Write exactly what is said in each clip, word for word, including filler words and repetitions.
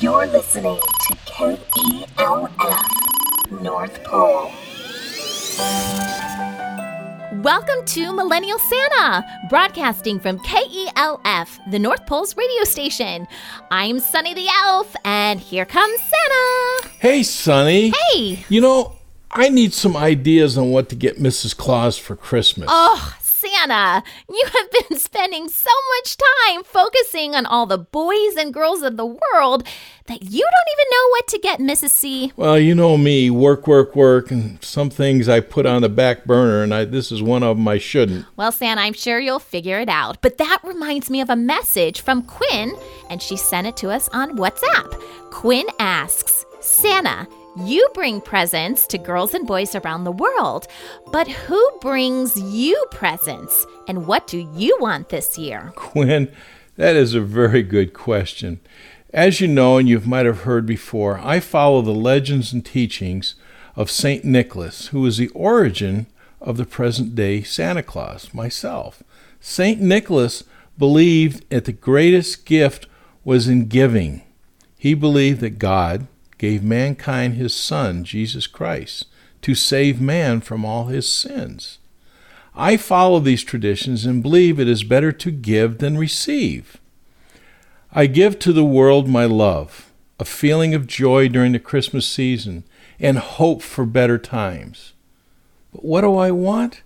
You're listening to K E L F, North Pole. Welcome to Millennial Santa, broadcasting from K E L F, the North Pole's radio station. I'm Sunny the Elf, and here comes Santa. Hey, Sunny. Hey. You know, I need some ideas on what to get Missus Claus for Christmas. Oh, Santa, you have been spending so much time focusing on all the boys and girls of the world that you don't even know what to get Missus C. Well, you know me, work, work, work, and some things I put on the back burner, and I, this is one of them I shouldn't. Well, Santa, I'm sure you'll figure it out. But that reminds me of a message from Quinn, and she sent it to us on WhatsApp. Quinn asks, Santa, you bring presents to girls and boys around the world, but who brings you presents, and what do you want this year? Quinn, that is a very good question. As you know, and you might have heard before, I follow the legends and teachings of Saint Nicholas, who is the origin of the present-day Santa Claus, myself. Saint Nicholas believed that the greatest gift was in giving. He believed that God gave mankind his Son, Jesus Christ, to save man from all his sins. I follow these traditions and believe it is better to give than receive. I give to the world my love, a feeling of joy during the Christmas season, and hope for better times. But what do I want?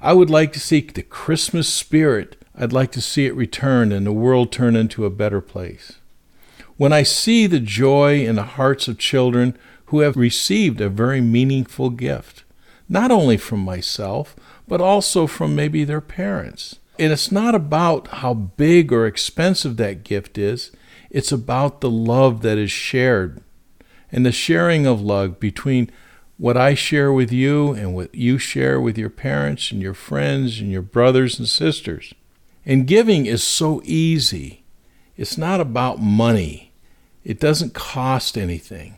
I would like to see the Christmas spirit. I'd like to see it return and the world turn into a better place. When I see the joy in the hearts of children who have received a very meaningful gift, not only from myself, but also from maybe their parents. And it's not about how big or expensive that gift is. It's about the love that is shared and the sharing of love between what I share with you and what you share with your parents and your friends and your brothers and sisters. And giving is so easy. It's not about money. It doesn't cost anything.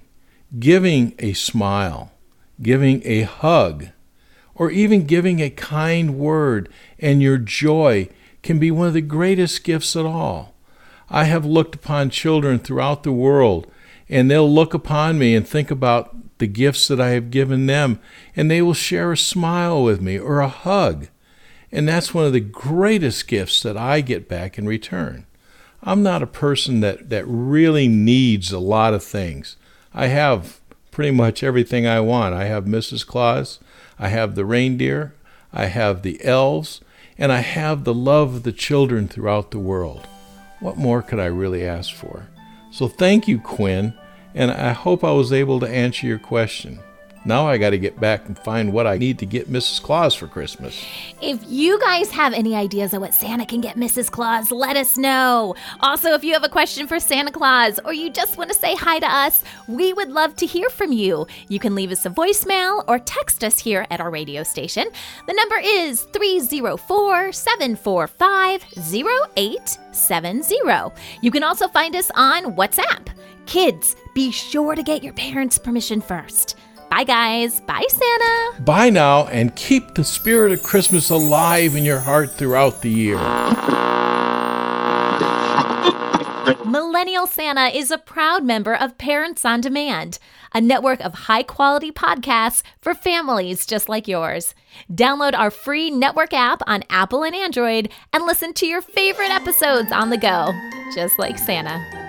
Giving a smile, giving a hug, or even giving a kind word and your joy can be one of the greatest gifts at all. I have looked upon children throughout the world, and they'll look upon me and think about the gifts that I have given them, and they will share a smile with me or a hug. And that's one of the greatest gifts that I get back in return. I'm not a person that, that really needs a lot of things. I have pretty much everything I want. I have Missus Claus, I have the reindeer, I have the elves, and I have the love of the children throughout the world. What more could I really ask for? So thank you, Quinn, and I hope I was able to answer your question. Now I got to get back and find what I need to get Missus Claus for Christmas. If you guys have any ideas of what Santa can get Missus Claus, let us know. Also, if you have a question for Santa Claus or you just want to say hi to us, we would love to hear from you. You can leave us a voicemail or text us here at our radio station. The number is three oh four, seven four five, oh eight seven oh. You can also find us on WhatsApp. Kids, be sure to get your parents' permission first. Bye, guys. Bye, Santa. Bye now, and keep the spirit of Christmas alive in your heart throughout the year. Millennial Santa is a proud member of Parents on Demand, a network of high-quality podcasts for families just like yours. Download our free network app on Apple and Android and listen to your favorite episodes on the go, just like Santa.